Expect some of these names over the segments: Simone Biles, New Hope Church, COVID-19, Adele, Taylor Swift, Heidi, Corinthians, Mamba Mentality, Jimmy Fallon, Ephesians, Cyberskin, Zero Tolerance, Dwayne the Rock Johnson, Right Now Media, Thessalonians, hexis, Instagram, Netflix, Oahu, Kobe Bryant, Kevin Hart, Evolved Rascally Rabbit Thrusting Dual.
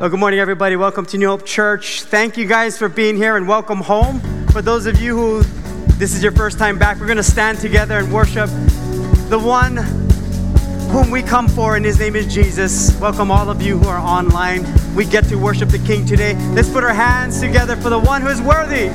Well, good morning, everybody. Welcome to New Hope Church. Thank you guys for being here and welcome home. For those of you who this is your first time back, we're going to stand together and worship the one whom we come for, and his name is Jesus. Welcome all of you who are online. We get to worship the King today. Let's put our hands together for the one who is worthy.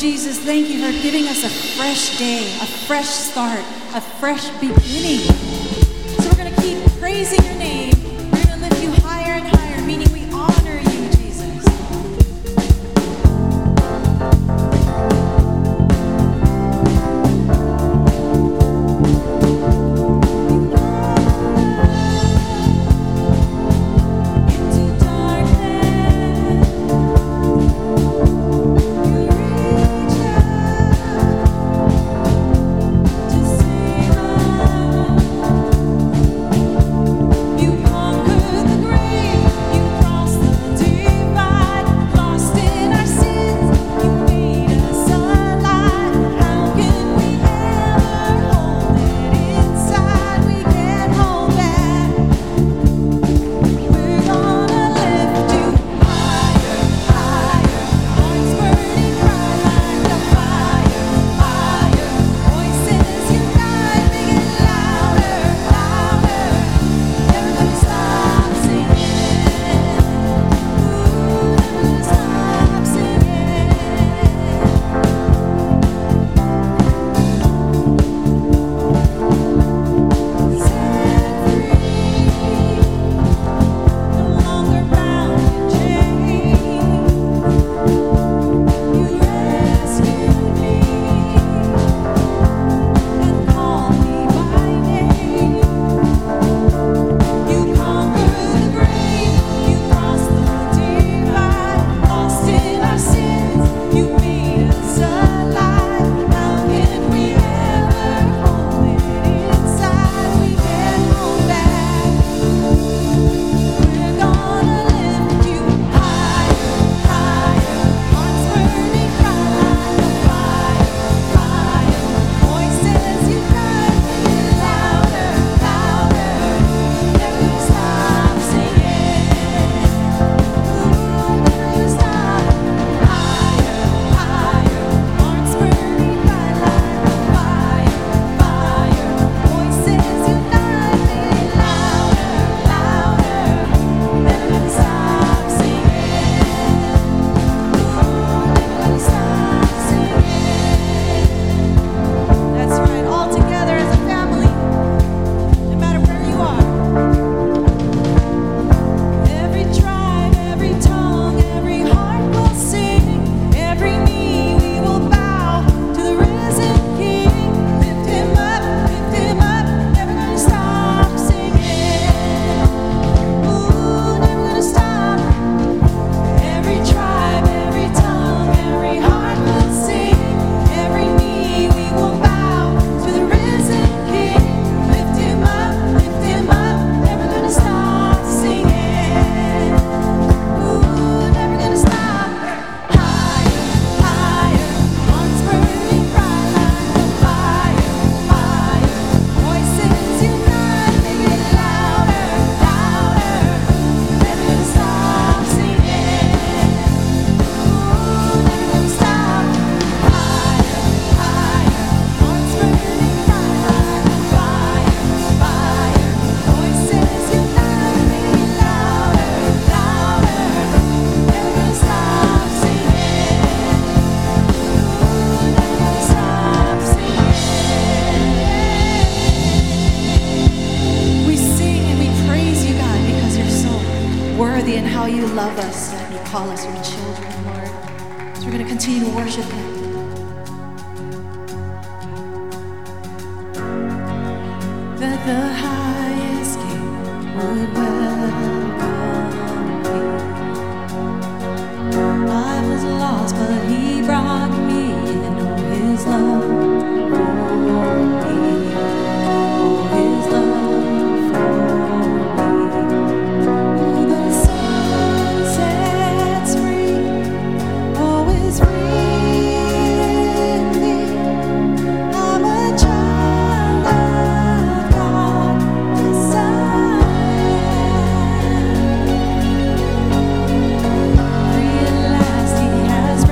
Jesus, thank you for giving us a fresh day, a fresh start, a fresh beginning. So we're going to keep praising your name. We're going to lift you higher and higher, meaning we honor you, Jesus. worthy in how you love us and you call us your children, Lord. So we're going to continue to worship him. That the highest King would welcome me. I was lost, but he brought me in. Oh, his love for me. Oh, his love. He has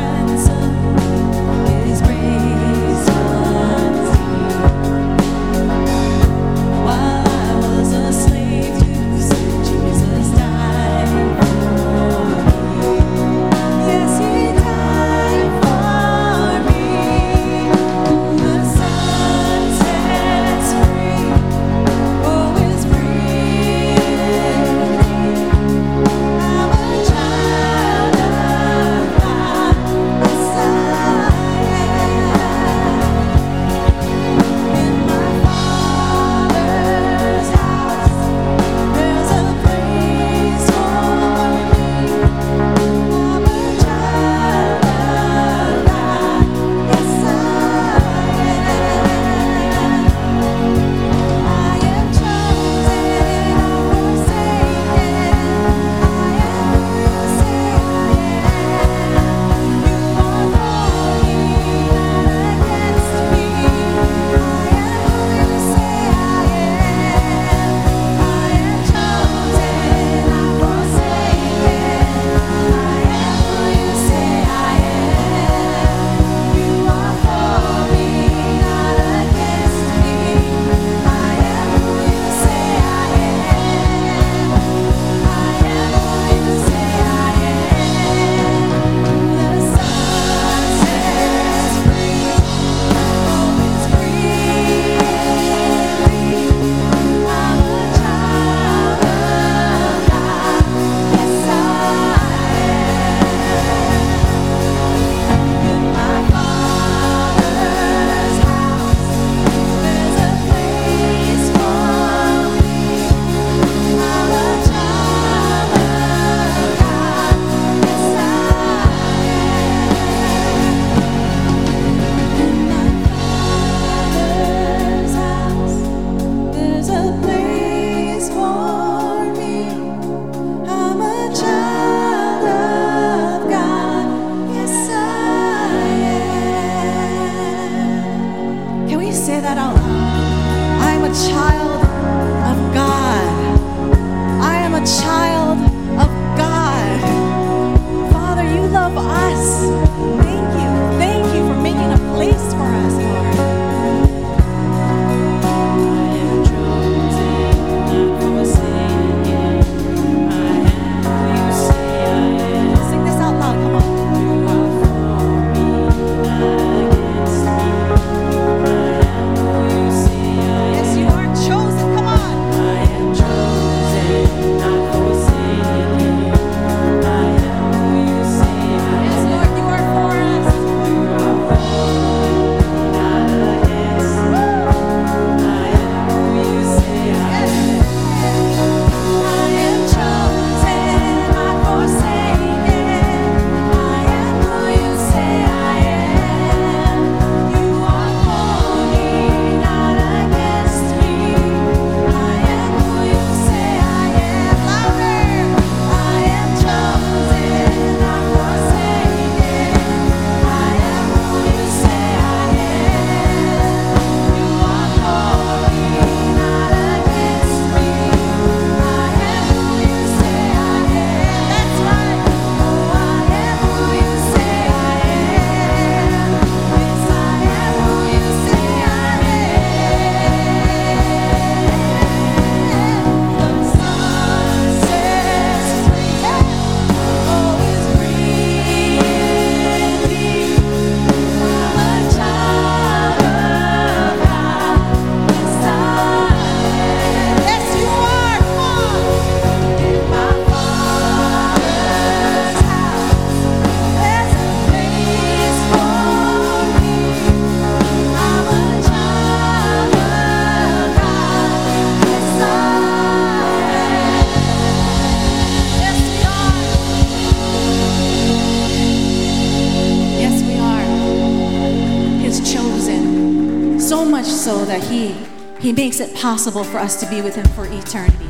so that He makes it possible for us to be with Him for eternity.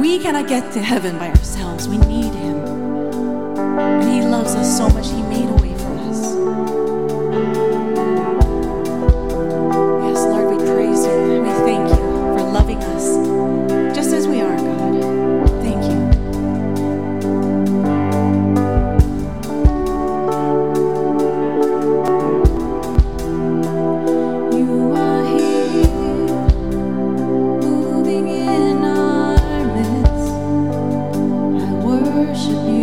We cannot get to heaven by ourselves. We need Him. And He loves us so much. He made a way for us. Yes, Lord, we praise You. We thank You for loving us just as we are, God. Thank You. You are here, moving in our midst. I worship You.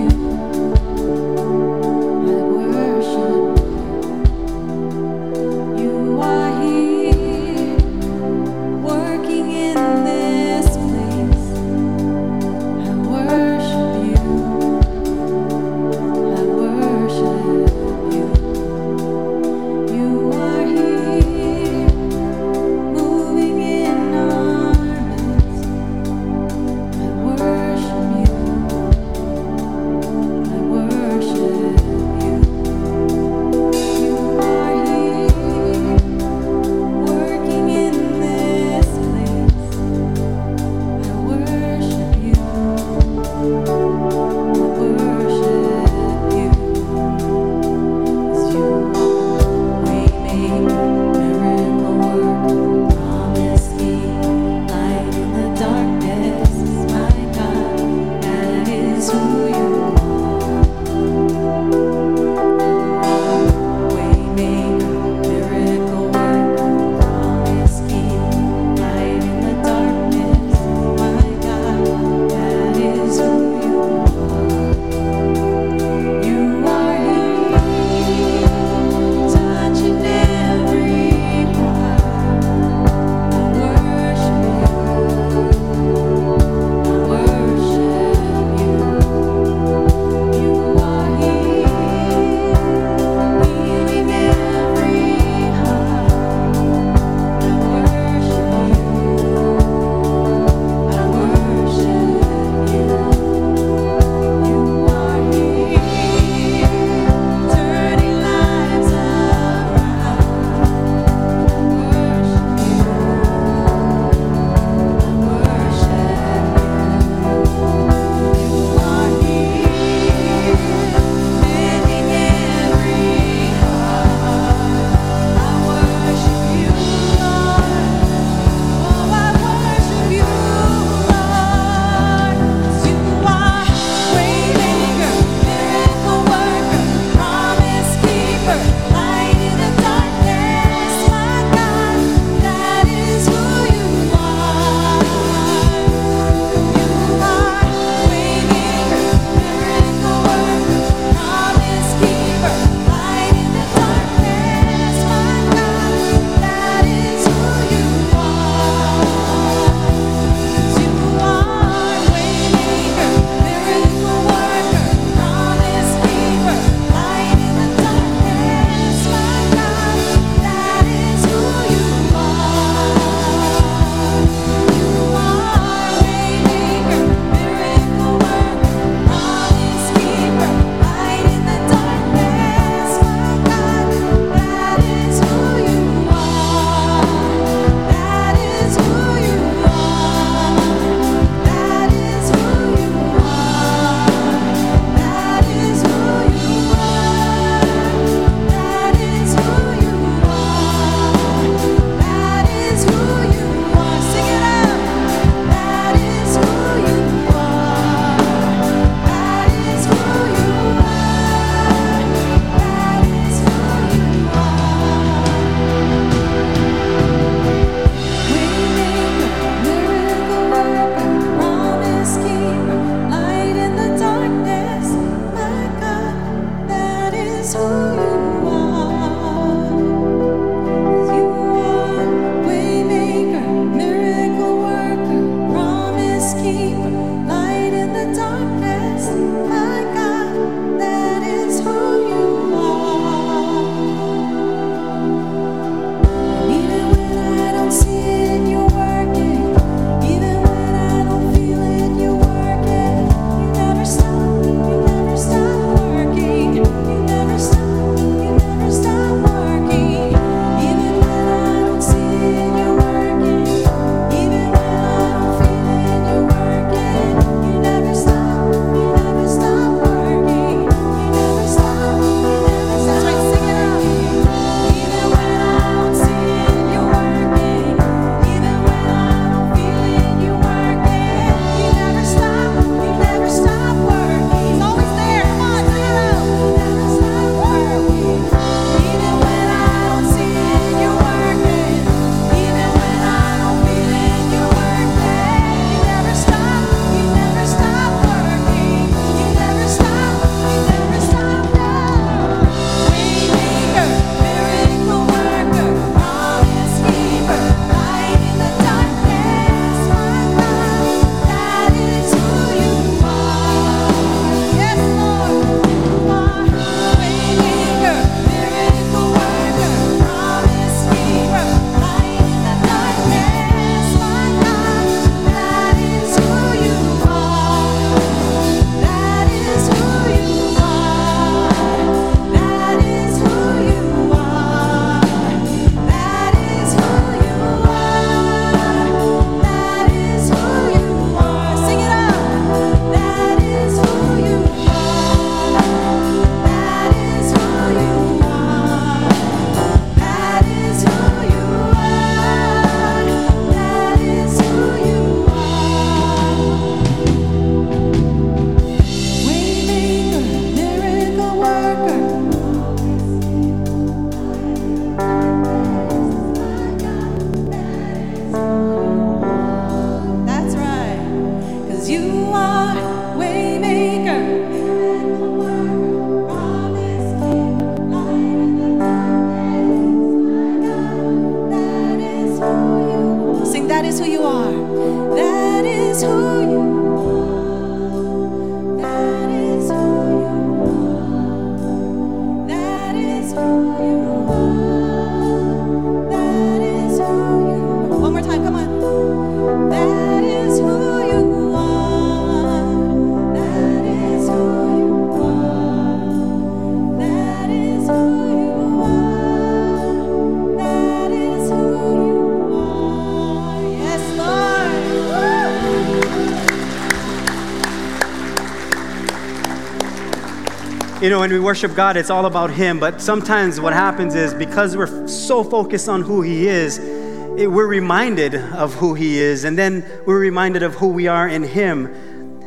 You know, when we worship God, it's all about Him. But sometimes what happens is because we're so focused on who He is, we're reminded of who He is. And then we're reminded of who we are in Him.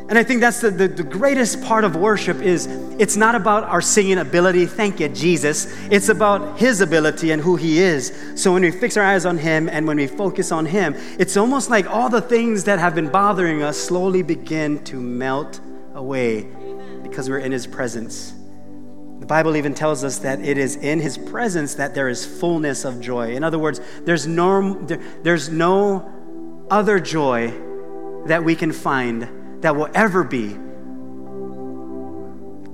And I think that's the greatest part of worship is it's not about our singing ability, thank you, Jesus. It's about His ability and who He is. So when we fix our eyes on Him and when we focus on Him, it's almost like all the things that have been bothering us slowly begin to melt away because we're in His presence. The Bible even tells us that it is in His presence that there is fullness of joy. In other words, there's no other joy that we can find that will ever be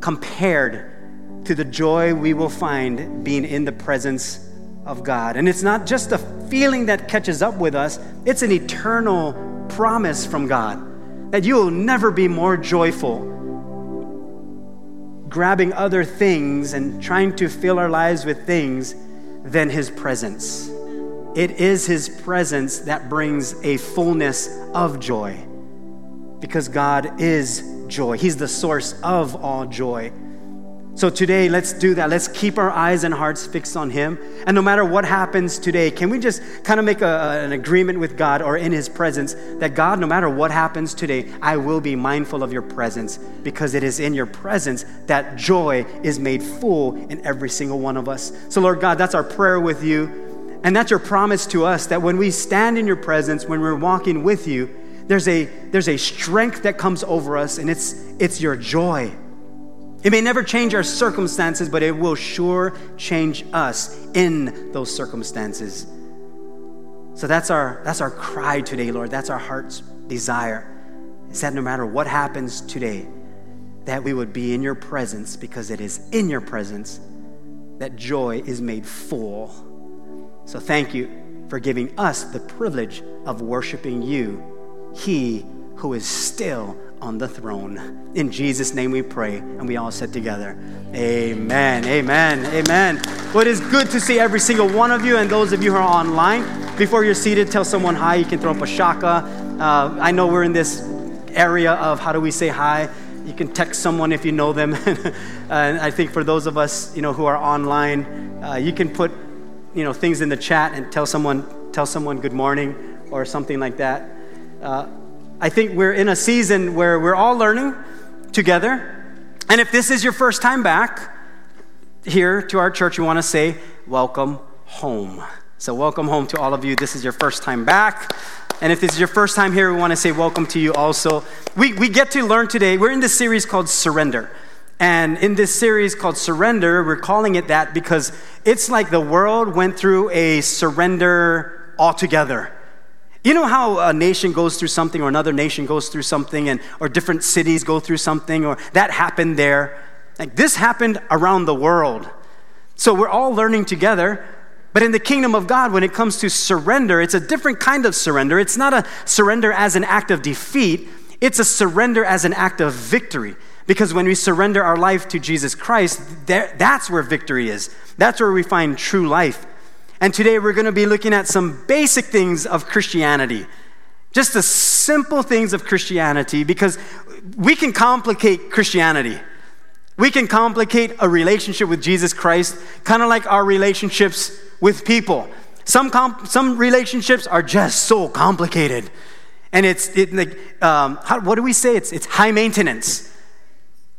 compared to the joy we will find being in the presence of God. And it's not just a feeling that catches up with us, it's an eternal promise from God that you will never be more joyful. Grabbing other things and trying to fill our lives with things than His presence. It is His presence that brings a fullness of joy. Because God is joy. He's the source of all joy. So today, let's do that. Let's keep our eyes and hearts fixed on Him. And no matter what happens today, can we just kind of make an agreement with God or in His presence that God, no matter what happens today, I will be mindful of Your presence because it is in Your presence that joy is made full in every single one of us. So Lord God, that's our prayer with You. And that's Your promise to us that when we stand in Your presence, when we're walking with You, there's a strength that comes over us, and it's Your joy. It may never change our circumstances, but it will sure change us in those circumstances. So that's our cry today, Lord. That's our heart's desire, is that no matter what happens today, that we would be in Your presence because it is in Your presence that joy is made full. So thank You for giving us the privilege of worshiping You, He who is still on the throne. In Jesus' name we pray, and we all said together, amen, amen, amen. Well, it is good to see every single one of you, and those of you who are online, before you're seated, tell someone hi. You can throw up a shaka. I know we're in this area of how do we say hi. You can text someone if you know them. And I think for those of us, you know, who are online, you can put, you know, things in the chat and tell someone good morning or something like that. I think we're in a season where we're all learning together. And if this is your first time back here to our church, we want to say welcome home. So welcome home to all of you. This is your first time back. And if this is your first time here, we want to say welcome to you also. We get to learn today. We're in this series called Surrender. And in this series called Surrender, we're calling it that because it's like the world went through a surrender altogether. You know how a nation goes through something or another nation goes through something, and or different cities go through something, or that happened there. Like this happened around the world. So we're all learning together. But in the kingdom of God, when it comes to surrender, it's a different kind of surrender. It's not a surrender as an act of defeat. It's a surrender as an act of victory. Because when we surrender our life to Jesus Christ, that's where victory is. That's where we find true life. And today we're going to be looking at some basic things of Christianity. Just the simple things of Christianity, because we can complicate Christianity. We can complicate a relationship with Jesus Christ, kind of like our relationships with people. Some relationships are just so complicated. And what do we say? It's high maintenance.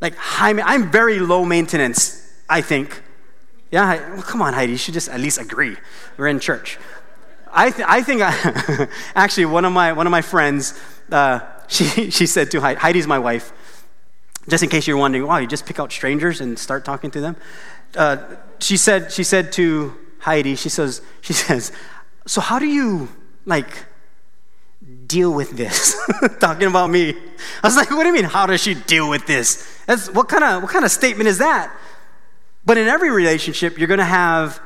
Like I'm very low maintenance, I think. Yeah, well, come on, Heidi, you should just at least agree. We're in church. I think actually one of my friends, she said to Heidi, Heidi's my wife, just in case you're wondering, wow, you just pick out strangers and start talking to them. She said to Heidi, she says, so how do you like deal with this? Talking about me. I was like, what do you mean? How does she deal with this? That's what kind of statement is that? But in every relationship, you're going to have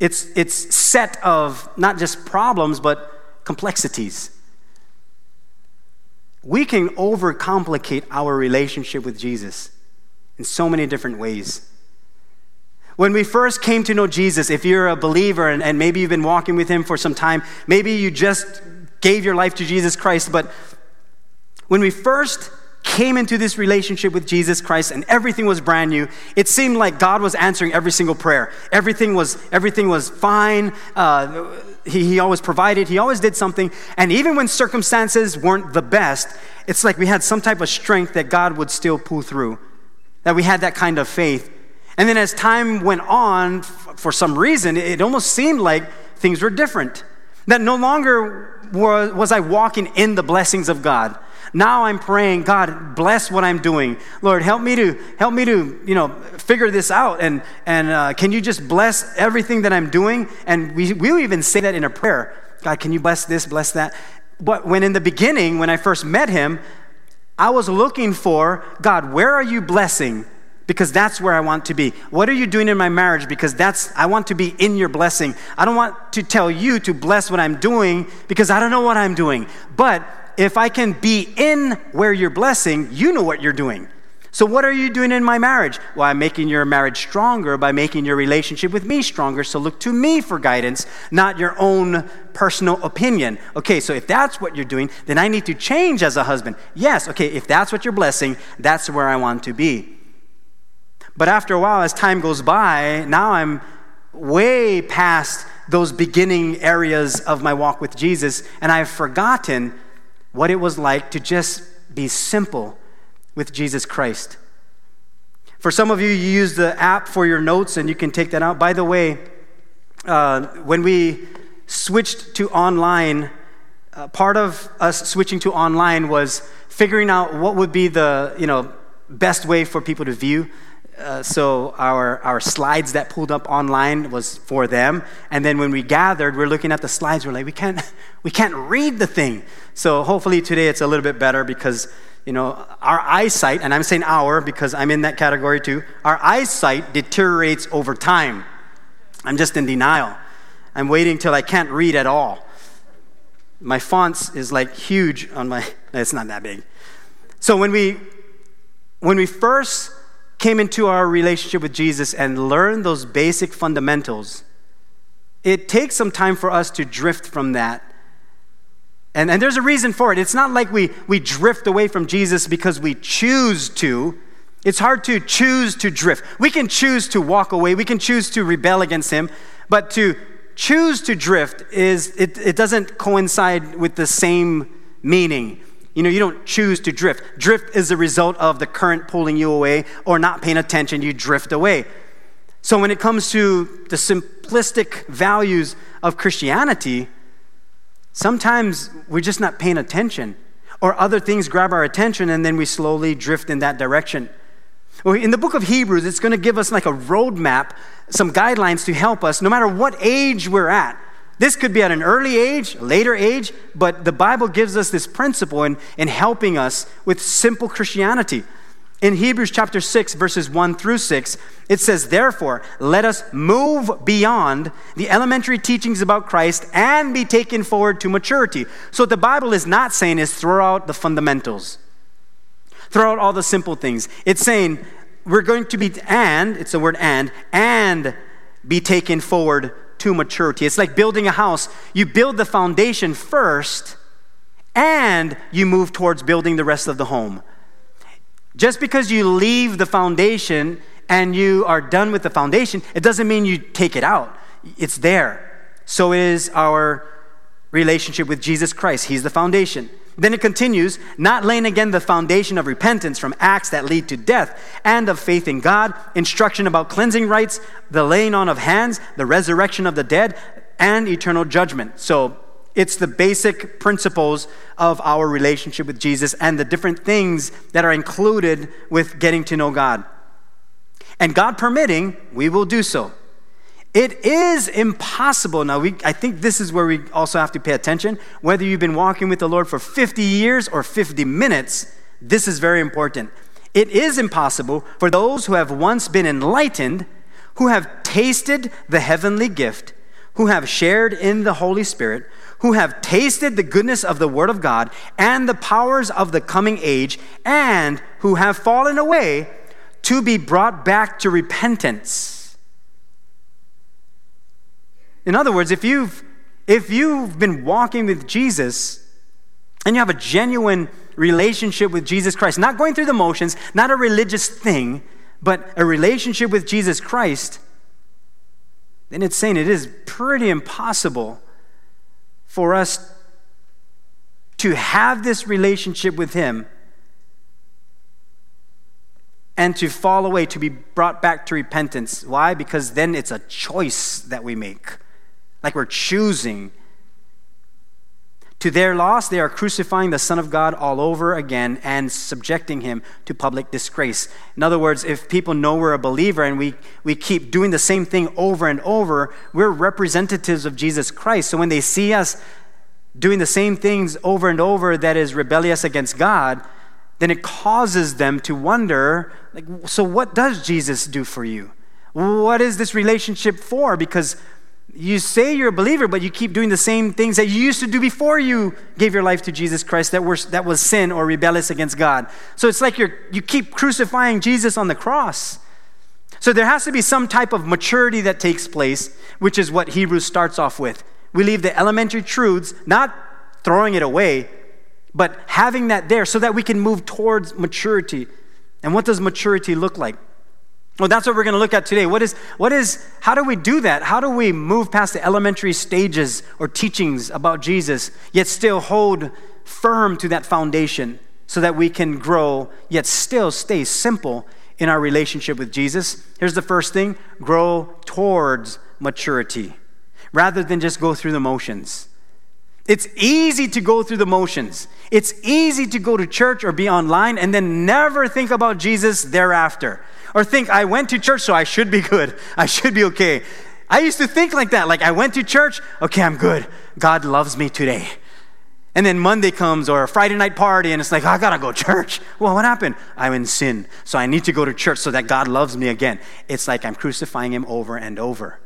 its set of not just problems, but complexities. We can overcomplicate our relationship with Jesus in so many different ways. When we first came to know Jesus, if you're a believer and maybe you've been walking with Him for some time, maybe you just gave your life to Jesus Christ, but when we first came into this relationship with Jesus Christ and everything was brand new. It seemed like God was answering every single prayer. Everything was fine. He always provided. He always did something. And even when circumstances weren't the best, it's like we had some type of strength that God would still pull through, that we had that kind of faith. And then as time went on, for some reason, it almost seemed like things were different, that no longer was I walking in the blessings of God. Now I'm praying, God, bless what I'm doing. Lord, help me to figure this out. And can you just bless everything that I'm doing? And we'll even say that in a prayer. God, can you bless this, bless that? But when in the beginning, when I first met him, I was looking for, God, where are you blessing? Because that's where I want to be. What are you doing in my marriage? Because I want to be in your blessing. I don't want to tell you to bless what I'm doing because I don't know what I'm doing. But if I can be in where you're blessing, you know what you're doing. So what are you doing in my marriage? Well, I'm making your marriage stronger by making your relationship with me stronger. So look to me for guidance, not your own personal opinion. Okay, so if that's what you're doing, then I need to change as a husband. Yes, okay, if that's what you're blessing, that's where I want to be. But after a while, as time goes by, now I'm way past those beginning areas of my walk with Jesus, and I've forgotten what it was like to just be simple with Jesus Christ. For some of you, you use the app for your notes, and you can take that out. By the way, when we switched to online, part of us switching to online was figuring out what would be the best way for people to view. So our slides that pulled up online was for them, and then when we gathered, we're looking at the slides. We're like, we can't read the thing. So hopefully today it's a little bit better because our eyesight, and I'm saying our because I'm in that category too. Our eyesight deteriorates over time. I'm just in denial. I'm waiting till I can't read at all. My fonts is like huge on my. It's not that big. So when we first came into our relationship with Jesus and learned those basic fundamentals, it takes some time for us to drift from that. And there's a reason for it. It's not like we drift away from Jesus because we choose to. It's hard to choose to drift. We can choose to walk away. We can choose to rebel against him. But to choose to drift, it doesn't coincide with the same meaning. You don't choose to drift. Drift is a result of the current pulling you away or not paying attention, you drift away. So when it comes to the simplistic values of Christianity, sometimes we're just not paying attention, or other things grab our attention and then we slowly drift in that direction. Well, in the book of Hebrews, it's going to give us like a roadmap, some guidelines to help us no matter what age we're at. This could be at an early age, a later age, but the Bible gives us this principle in helping us with simple Christianity. In Hebrews chapter 6, verses 1-6, it says, "Therefore, let us move beyond the elementary teachings about Christ and be taken forward to maturity." So what the Bible is not saying is throw out the fundamentals. Throw out all the simple things. It's saying we're going to be, and, it's the word and be taken forward to maturity. It's like building a house. You build the foundation first and you move towards building the rest of the home. Just because you leave the foundation and you are done with the foundation, it doesn't mean you take it out. It's there. So is our relationship with Jesus Christ. He's the foundation. Then it continues, "Not laying again the foundation of repentance from acts that lead to death and of faith in God, instruction about cleansing rites, the laying on of hands, the resurrection of the dead, and eternal judgment." So it's the basic principles of our relationship with Jesus and the different things that are included with getting to know God. And God permitting, we will do so. It is impossible. Now, I think this is where we also have to pay attention. Whether you've been walking with the Lord for 50 years or 50 minutes, this is very important. It is impossible for those who have once been enlightened, who have tasted the heavenly gift, who have shared in the Holy Spirit, who have tasted the goodness of the Word of God and the powers of the coming age, and who have fallen away, to be brought back to repentance. In other words, if you've been walking with Jesus and you have a genuine relationship with Jesus Christ. Not going through the motions, not a religious thing, but a relationship with Jesus Christ, then it's saying it is pretty impossible for us to have this relationship with Him and to fall away, to be brought back to repentance. Why? Because then it's a choice that we make. Like we're choosing. To their loss, they are crucifying the Son of God all over again and subjecting Him to public disgrace. In other words, if people know we're a believer and we keep doing the same thing over and over, we're representatives of Jesus Christ. So when they see us doing the same things over and over that is rebellious against God, then it causes them to wonder, like, so what does Jesus do for you? What is this relationship for? Because you say you're a believer, but you keep doing the same things that you used to do before you gave your life to Jesus Christ that was sin or rebellious against God. So it's like you keep crucifying Jesus on the cross. So there has to be some type of maturity that takes place, which is what Hebrews starts off with. We leave the elementary truths, not throwing it away, but having that there so that we can move towards maturity. And what does maturity look like? Well, that's what we're going to look at today. How do we do that? How do we move past the elementary stages or teachings about Jesus, yet still hold firm to that foundation so that we can grow, yet still stay simple in our relationship with Jesus? Here's the first thing: grow towards maturity rather than just go through the motions. It's easy to go through the motions. It's easy to go to church or be online and then never think about Jesus thereafter. Or think, I went to church, so I should be good. I should be okay. I used to think like that. Like, I went to church, okay, I'm good. God loves me today. And then Monday comes or a Friday night party, and it's like, I gotta go to church. Well, what happened? I'm in sin, so I need to go to church so that God loves me again. It's like I'm crucifying Him over and over.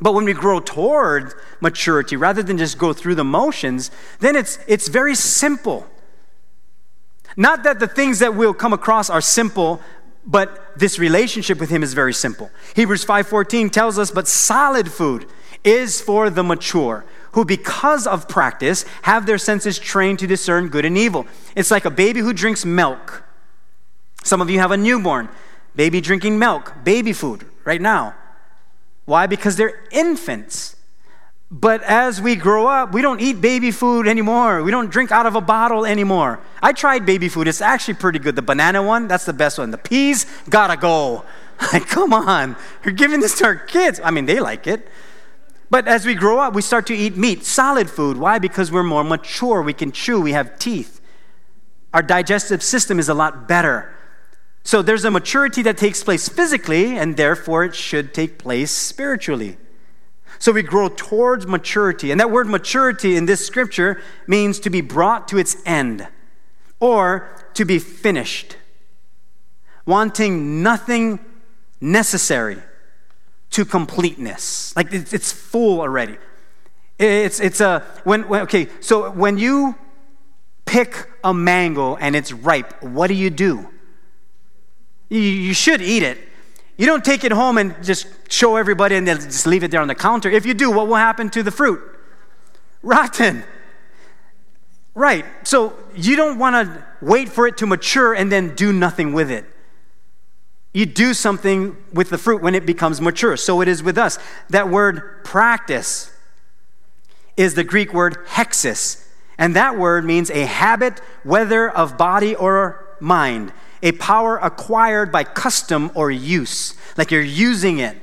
But when we grow toward maturity, rather than just go through the motions, then it's very simple. Not that the things that we'll come across are simple, but this relationship with Him is very simple. Hebrews 5:14 tells us, but solid food is for the mature, who because of practice have their senses trained to discern good and evil. It's like a baby who drinks milk. Some of you have a newborn, baby drinking milk, baby food right now. Why? Because they're infants. But as we grow up, we don't eat baby food anymore. We don't drink out of a bottle anymore. I tried baby food. It's actually pretty good. The banana one, that's the best one. The peas, gotta go. Like, come on. You're giving this to our kids. I mean, they like it. But as we grow up, we start to eat meat, solid food. Why? Because we're more mature. We can chew. We have teeth. Our digestive system is a lot better. So there's a maturity that takes place physically, and therefore it should take place spiritually. So we grow towards maturity. And that word maturity in this scripture means to be brought to its end or to be finished, wanting nothing necessary to completeness. Like it's full already. So when you pick a mango and it's ripe, what do? You should eat it. You don't take it home and just show everybody and then just leave it there on the counter. If you do, what will happen to the fruit? Rotten. Right. So you don't want to wait for it to mature and then do nothing with it. You do something with the fruit when it becomes mature. So it is with us. That word practice is the Greek word hexis. And that word means a habit, whether of body or mind. A power acquired by custom or use, like you're using it.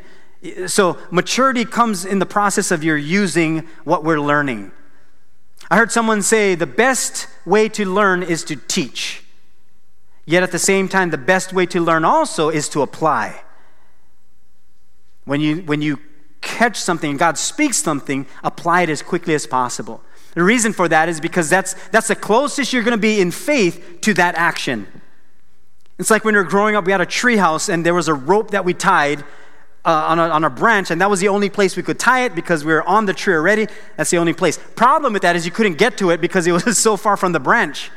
So maturity comes in the process of your using what we're learning. I heard someone say the best way to learn is to teach. Yet at the same time, the best way to learn also is to apply. When you catch something and God speaks something, apply it as quickly as possible. The reason for that is because that's the closest you're going to be in faith to that action. It's like when we were growing up, we had a tree house, and there was a rope that we tied on a branch, and that was the only place we could tie it because we were on the tree already. That's the only place. Problem with that is you couldn't get to it because it was so far from the branch.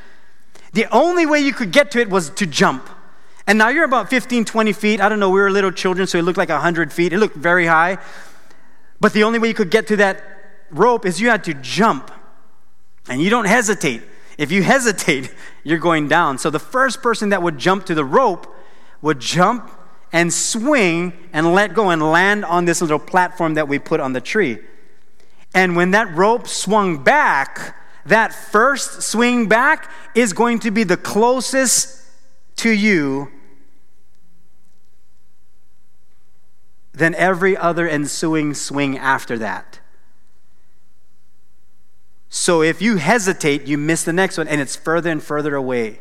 The only way you could get to it was to jump. And now you're about 15, 20 feet. I don't know. We were little children, so it looked like 100 feet. It looked very high. But the only way you could get to that rope is you had to jump, and you don't hesitate. If you hesitate, you're going down. So the first person that would jump to the rope would jump and swing and let go and land on this little platform that we put on the tree. And when that rope swung back, that first swing back is going to be the closest to you than every other ensuing swing after that. So if you hesitate, you miss the next one, and it's further and further away.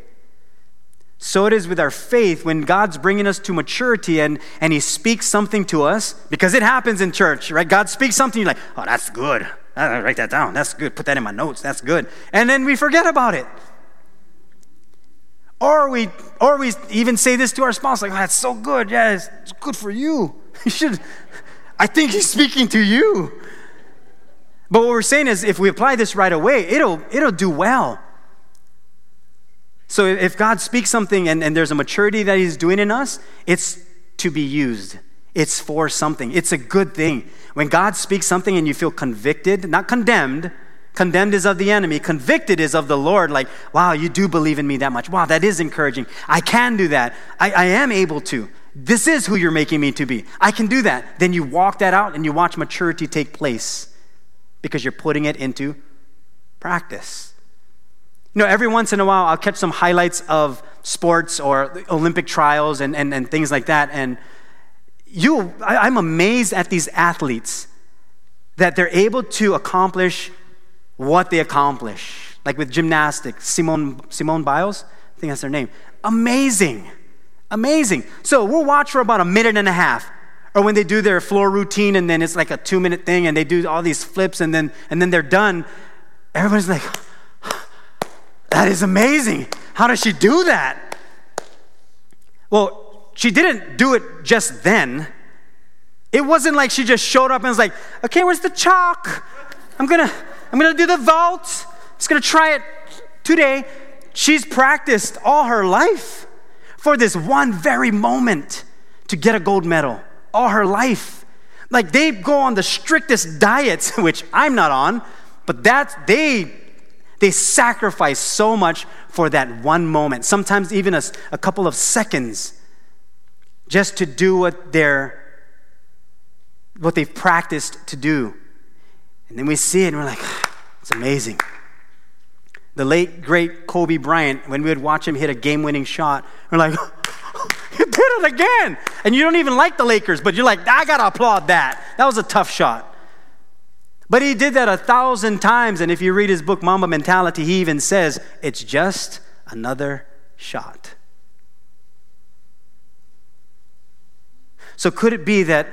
So it is with our faith. When God's bringing us to maturity and he speaks something to us, because it happens in church, right? God speaks something, you're like, oh, that's good. I'll write that down. That's good. Put that in my notes. That's good. And then we forget about it. Or we even say this to our spouse, like, oh, that's so good. Yeah, it's good for you. I think he's speaking to you. But what we're saying is if we apply this right away, it'll do well. So if God speaks something and there's a maturity that he's doing in us, it's to be used. It's for something. It's a good thing. When God speaks something and you feel convicted, not condemned, condemned is of the enemy. Convicted is of the Lord. Like, wow, you do believe in me that much. Wow, that is encouraging. I can do that. I am able to. This is who you're making me to be. I can do that. Then you walk that out and you watch maturity take place because you're putting it into practice. You know, every once in a while, I'll catch some highlights of sports or Olympic trials and things like that. And I'm amazed at these athletes that they're able to accomplish what they accomplish. Like with gymnastics, Simone Biles, I think that's her name. Amazing. So we'll watch for about a minute and a half, or when they do their floor routine and then it's like a 2-minute thing and they do all these flips and then they're done. Everybody's like, that is amazing. How does she do that? Well, she didn't do it just then. It wasn't like she just showed up and was like, okay, where's the chalk? I'm gonna do the vault. Just gonna try it today. She's practiced all her life for this one very moment to get a gold medal. All her life. Like they go on the strictest diets, which I'm not on, but that they sacrifice so much for that one moment. Sometimes even a couple of seconds just to do what they've practiced to do. And then we see it and we're like, it's amazing. The late, great Kobe Bryant, when we would watch him hit a game-winning shot, we're like, you did it again. And you don't even like the Lakers, but you're like, I got to applaud that. That was a tough shot. But he did that 1,000 times. And if you read his book, Mamba Mentality, he even says, it's just another shot. So could it be that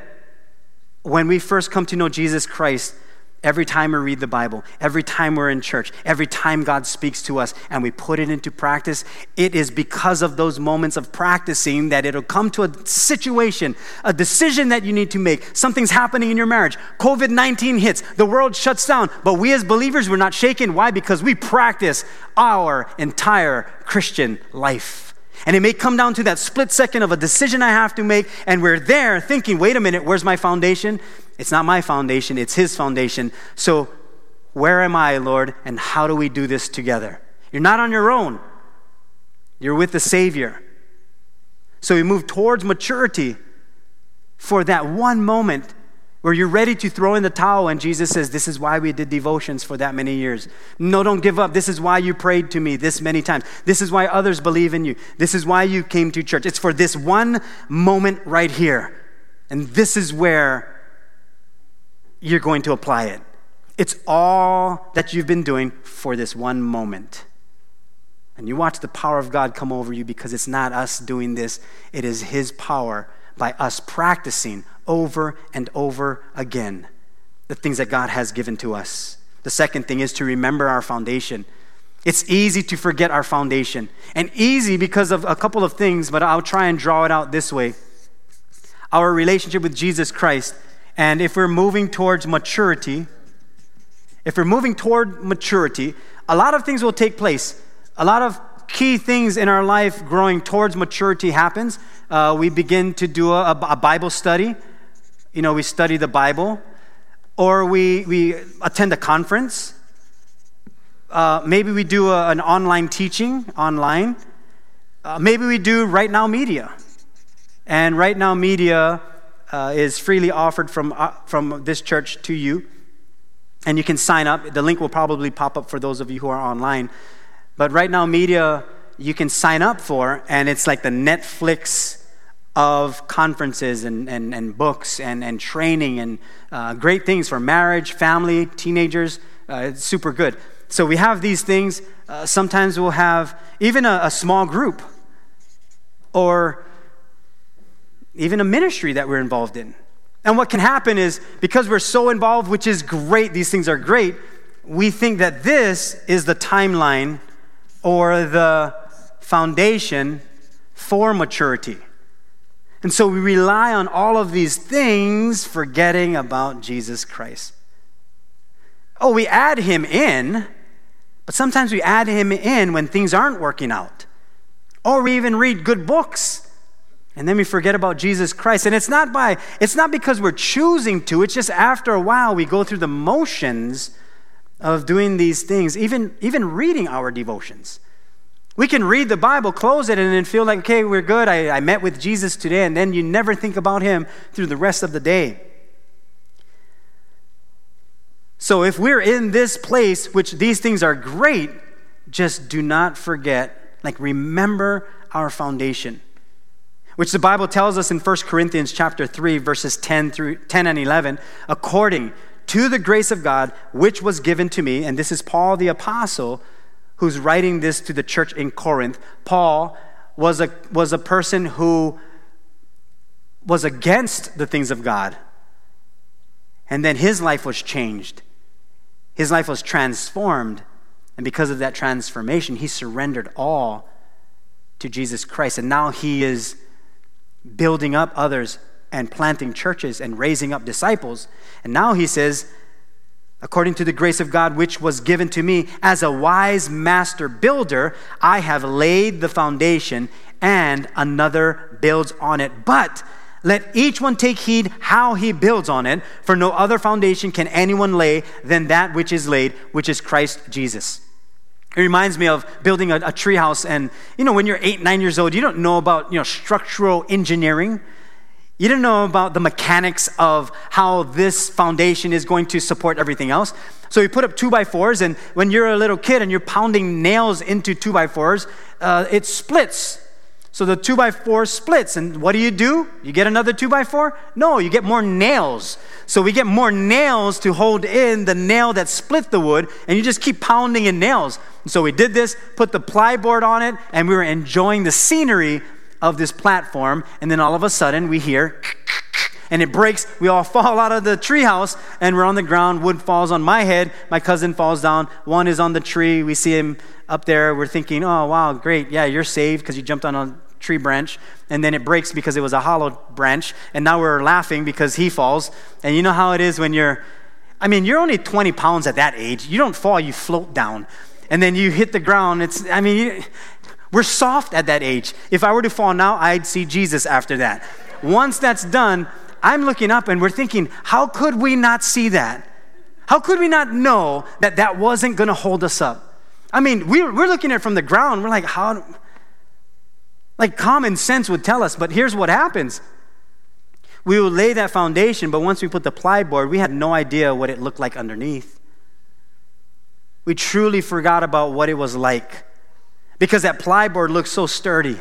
when we first come to know Jesus Christ, every time we read the Bible, every time we're in church, every time God speaks to us and we put it into practice, it is because of those moments of practicing that it'll come to a situation, a decision that you need to make. Something's happening in your marriage. COVID-19 hits. The world shuts down. But we as believers, we're not shaken. Why? Because we practice our entire Christian life. And it may come down to that split second of a decision I have to make, and we're there thinking, wait a minute, where's my foundation? It's not my foundation, it's his foundation. So where am I, Lord, and how do we do this together? You're not on your own. You're with the Savior. So we move towards maturity for that one moment where you're ready to throw in the towel, and Jesus says, this is why we did devotions for that many years. No, don't give up. This is why you prayed to me this many times. This is why others believe in you. This is why you came to church. It's for this one moment right here. And this is where you're going to apply it. It's all that you've been doing for this one moment. And you watch the power of God come over you because it's not us doing this. It is his power by us practicing over and over again the things that God has given to us. The second thing is to remember our foundation. It's easy to forget our foundation, and easy because of a couple of things, but I'll try and draw it out this way. Our relationship with Jesus Christ, and if we're moving toward maturity, a lot of things will take place. A lot of key things in our life growing towards maturity happens. We begin to do a Bible study. You know, we study the Bible, or we attend a conference, Maybe we do an online teaching online. Maybe we do Right Now Media. And Right Now Media is freely offered from this church to you. And you can sign up. The link will probably pop up for those of you who are online. But Right Now Media, you can sign up for, and it's like the Netflix of conferences and books and training and great things for marriage, family, teenagers. It's super good. So we have these things. Sometimes we'll have even a small group or even a ministry that we're involved in. And what can happen is, because we're so involved, which is great, these things are great, we think that this is the timeline or the foundation for maturity. And so we rely on all of these things, forgetting about Jesus Christ. Oh, we add him in, but sometimes we add him in when things aren't working out. Or we even read good books, and then we forget about Jesus Christ. And it's not because we're choosing to. It's just after a while we go through the motions of doing these things, even reading our devotions. We can read the Bible, close it, and then feel like, okay, we're good. I met with Jesus today, and then you never think about him through the rest of the day. So if we're in this place, which these things are great, just do not forget, remember our foundation, which the Bible tells us in 1 Corinthians chapter 3, verses 10 and 11, according to the grace of God, which was given to me, and this is Paul the apostle who's writing this to the church in Corinth. Paul was a person who was against the things of God, and then his life was changed. His life was transformed, and because of that transformation, he surrendered all to Jesus Christ, and now he is building up others and planting churches and raising up disciples. And now he says, according to the grace of God which was given to me, as a wise master builder, I have laid the foundation and another builds on it. But let each one take heed how he builds on it, for no other foundation can anyone lay than that which is laid, which is Christ Jesus. It reminds me of building a treehouse. And, when you're 8, 9 years old, you don't know about, structural engineering. You don't know about the mechanics of how this foundation is going to support everything else. So you put up 2x4s, and when you're a little kid and you're pounding nails into 2x4s, it splits. So the 2x4 splits, and what do? You get another 2x4? No, you get more nails. So we get more nails to hold in the nail that split the wood, and you just keep pounding in nails. And so we did this, put the plyboard on it, and we were enjoying the scenery of this platform, and then all of a sudden we hear, and it breaks. We all fall out of the treehouse, and we're on the ground. Wood falls on my head. My cousin falls down. One is on the tree. We see him up there. We're thinking, oh, wow, great. Yeah, you're saved because you jumped on a tree branch, and then it breaks because it was a hollow branch, and now we're laughing because he falls. And you know how it is when you're only 20 pounds at that age. You don't fall, you float down, and then you hit the ground. We're soft at that age. If I were to fall now, I'd see Jesus after that. Once that's done, I'm looking up and we're thinking, how could we not see that? How could we not know that that wasn't going to hold us up? We're looking at it from the ground. We're like, how? Common sense would tell us, but here's what happens. We will lay that foundation, but once we put the plyboard, we had no idea what it looked like underneath. We truly forgot about what it was like, because that plyboard looks so sturdy.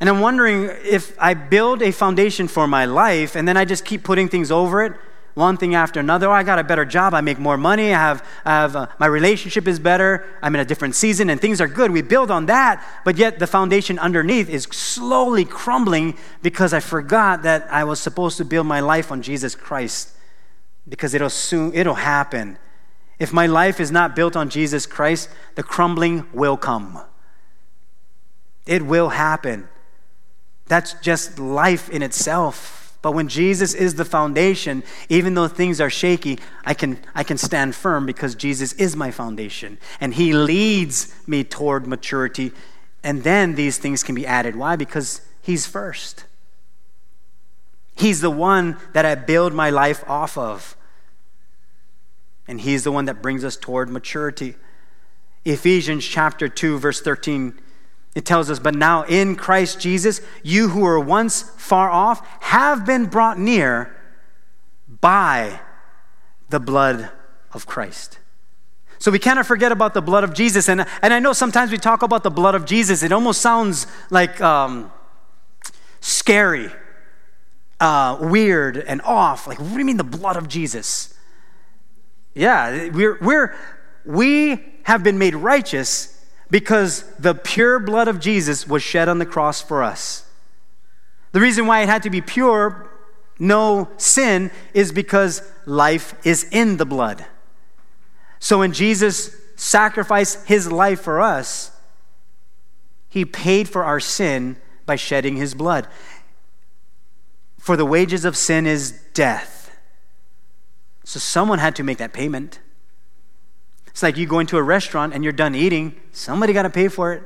And I'm wondering if I build a foundation for my life and then I just keep putting things over it, one thing after another. Oh, I got a better job. I make more money. I have my relationship is better. I'm in a different season and things are good. We build on that, but yet the foundation underneath is slowly crumbling because I forgot that I was supposed to build my life on Jesus Christ, because it'll happen. If my life is not built on Jesus Christ, the crumbling will come. It will happen. That's just life in itself. But when Jesus is the foundation, even though things are shaky, I can stand firm because Jesus is my foundation. And he leads me toward maturity. And then these things can be added. Why? Because he's first. He's the one that I build my life off of. And he's the one that brings us toward maturity. Ephesians chapter 2, verse 13, it tells us, but now in Christ Jesus, you who were once far off have been brought near by the blood of Christ. So we cannot forget about the blood of Jesus. And I know sometimes we talk about the blood of Jesus. It almost sounds like scary, weird, and off. Like, what do you mean the blood of Jesus? Yeah, we have been made righteous because the pure blood of Jesus was shed on the cross for us. The reason why it had to be pure, no sin, is because life is in the blood. So when Jesus sacrificed his life for us, he paid for our sin by shedding his blood. For the wages of sin is death. So someone had to make that payment. It's like you go into a restaurant and you're done eating. Somebody got to pay for it.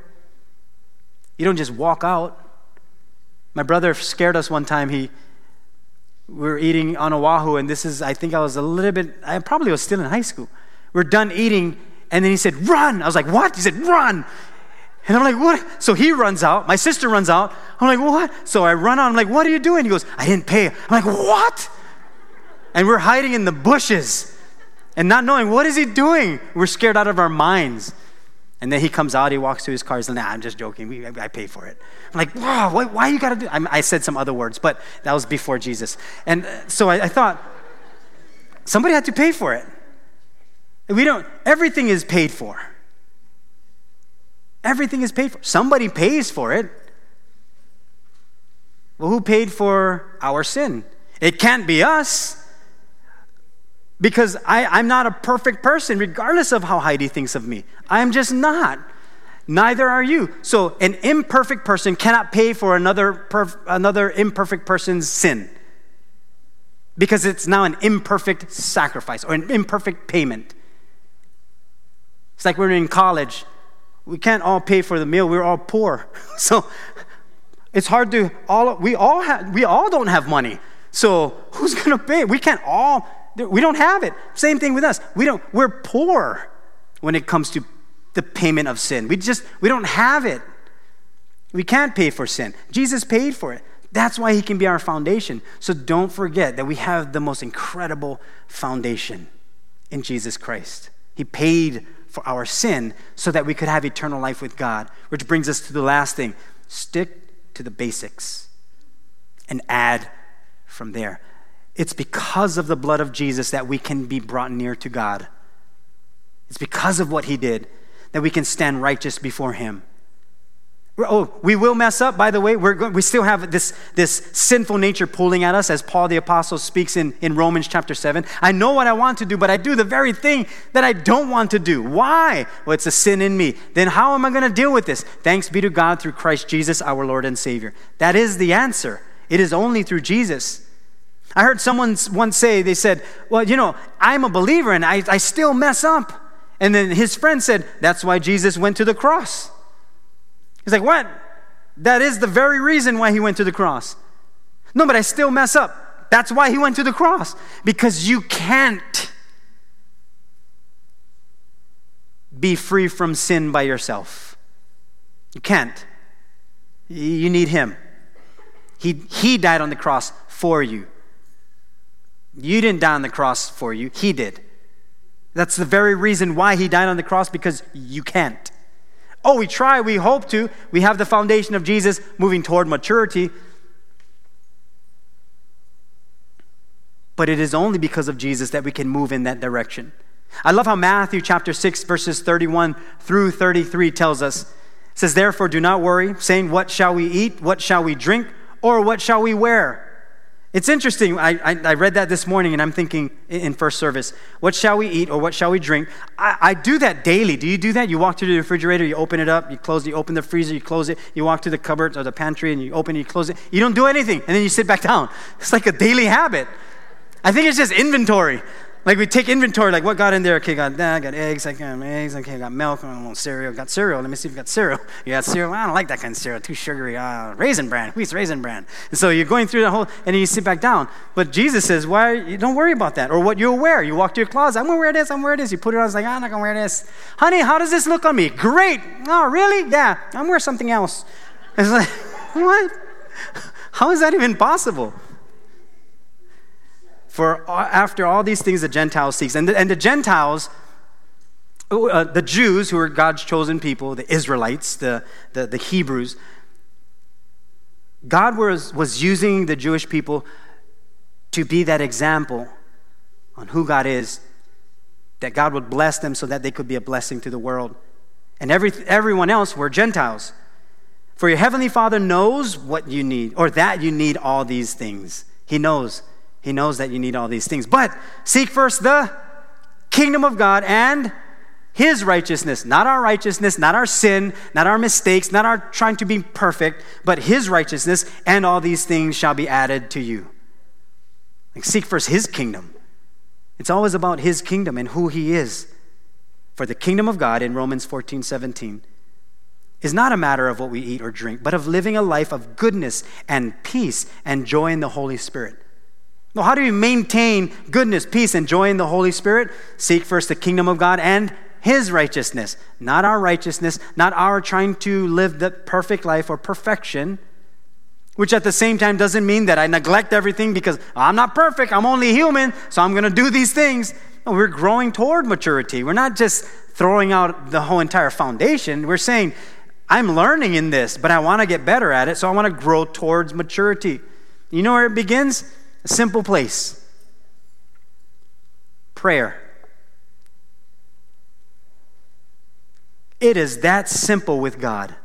You don't just walk out. My brother scared us one time. We were eating on Oahu, and I probably was still in high school. We're done eating, and then he said, run. I was like, what? He said, run. And I'm like, what? So he runs out. My sister runs out. I'm like, what? So I run out. I'm like, what are you doing? He goes, I didn't pay. I'm like, what? And we're hiding in the bushes. And not knowing, what is he doing? We're scared out of our minds. And then he comes out, he walks to his car, he's like, nah, I'm just joking, I pay for it. I'm like, wow, why you gotta do? I said some other words, but that was before Jesus. And so I thought, somebody had to pay for it. Everything is paid for. Everything is paid for. Somebody pays for it. Well, who paid for our sin? It can't be us. Because I'm not a perfect person, regardless of how Heidi thinks of me. I'm just not. Neither are you. So an imperfect person cannot pay for another imperfect person's sin. Because it's now an imperfect sacrifice or an imperfect payment. It's like when we're in college. We can't all pay for the meal. We're all poor. So it's hard to we all don't have money. So who's going to pay? We don't have it. Same thing with us. We're poor when it comes to the payment of sin. We don't have it. We can't pay for sin. Jesus paid for it. That's why he can be our foundation. So don't forget that we have the most incredible foundation in Jesus Christ. He paid for our sin so that we could have eternal life with God, which brings us to the last thing. Stick to the basics and add from there. It's because of the blood of Jesus that we can be brought near to God. It's because of what he did that we can stand righteous before him. We will mess up, by the way. We still have this sinful nature pulling at us, as Paul the Apostle speaks in Romans chapter 7. I know what I want to do, but I do the very thing that I don't want to do. Why? Well, it's a sin in me. Then how am I going to deal with this? Thanks be to God through Christ Jesus, our Lord and Savior. That is the answer. It is only through Jesus. I heard someone once say, they said, well, I'm a believer and I still mess up. And then his friend said, that's why Jesus went to the cross. He's like, what? That is the very reason why he went to the cross. No, but I still mess up. That's why he went to the cross. Because you can't be free from sin by yourself. You can't. You need him. He died on the cross for you. You didn't die on the cross for you. He did. That's the very reason why he died on the cross, because you can't. Oh, we try, we hope to. We have the foundation of Jesus moving toward maturity. But it is only because of Jesus that we can move in that direction. I love how Matthew chapter 6, verses 31 through 33 tells us. It says, therefore, do not worry, saying, what shall we eat? What shall we drink? Or what shall we wear? It's interesting, I read that this morning and I'm thinking in first service, what shall we eat or what shall we drink? I do that daily. Do you do that? You walk to the refrigerator, you open it up, you close it, you open the freezer, you close it, you walk to the cupboard or the pantry and you open it, you close it. You don't do anything and then you sit back down. It's like a daily habit. I think it's just inventory. Like we take inventory, like what got in there? Okay, got that, got eggs, I got eggs, okay, got milk, I want cereal, got cereal, let me see if you got cereal. You got cereal, I don't like that kind of cereal, too sugary, Raisin Bran, who's Raisin Bran? And so you're going through the whole, and then you sit back down. But Jesus says, why, you don't worry about that, or what you'll wear. You walk to your closet, I'm gonna wear this, I'm gonna wear this. You put it on, it's like, I'm not gonna wear this. Honey, how does this look on me? Great, oh really? Yeah, I'm gonna wear something else. It's like, what? How is that even possible? For after all these things the Gentiles seeks. And the Gentiles, the Jews who were God's chosen people, the Israelites, the Hebrews, God was using the Jewish people to be that example on who God is, that God would bless them so that they could be a blessing to the world. And everyone else were Gentiles. For your heavenly Father knows what you need, or that you need all these things. He knows. He knows that you need all these things. But seek first the kingdom of God and his righteousness, not our sin, not our mistakes, not our trying to be perfect, but his righteousness, and all these things shall be added to you. Like, seek first his kingdom. It's always about his kingdom and who he is. For the kingdom of God in Romans 14:17 is not a matter of what we eat or drink, but of living a life of goodness and peace and joy in the Holy Spirit. Well, how do we maintain goodness, peace, and joy in the Holy Spirit? Seek first the kingdom of God and his righteousness. Not our righteousness, not our trying to live the perfect life or perfection, which at the same time doesn't mean that I neglect everything because I'm not perfect, I'm only human, so I'm going to do these things. No, we're growing toward maturity. We're not just throwing out the whole entire foundation. We're saying, I'm learning in this, but I want to get better at it, so I want to grow towards maturity. You know where it begins? A simple place. Prayer. It is that simple with God.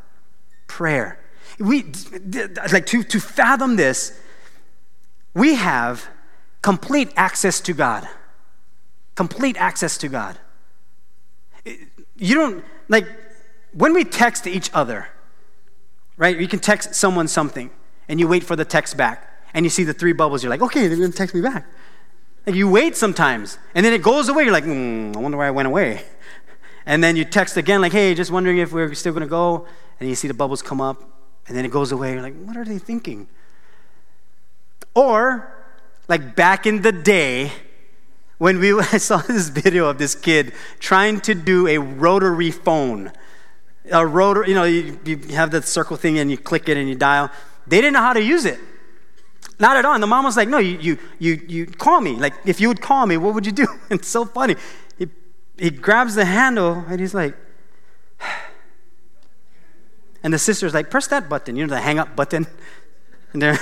Prayer. To fathom this, we have complete access to God. Complete access to God. You don't, like, when we text each other, right? You can text someone something, and you wait for the text back. And you see the three bubbles, you're like, okay, they're going to text me back. Like, you wait sometimes, and then it goes away. You're like, I wonder why I went away. And then you text again, like, hey, just wondering if we're still going to go. And you see the bubbles come up, and then it goes away. You're like, what are they thinking? Or, like, back in the day, I saw this video of this kid trying to do a rotary phone. A rotary, you have that circle thing, and you click it, and you dial. They didn't know how to use it. Not at all. And the mom was like, no, you call me. Like, if you would call me, what would you do? It's so funny. He grabs the handle, and he's like, and the sister's like, press that button. You know, the hang-up button? And they're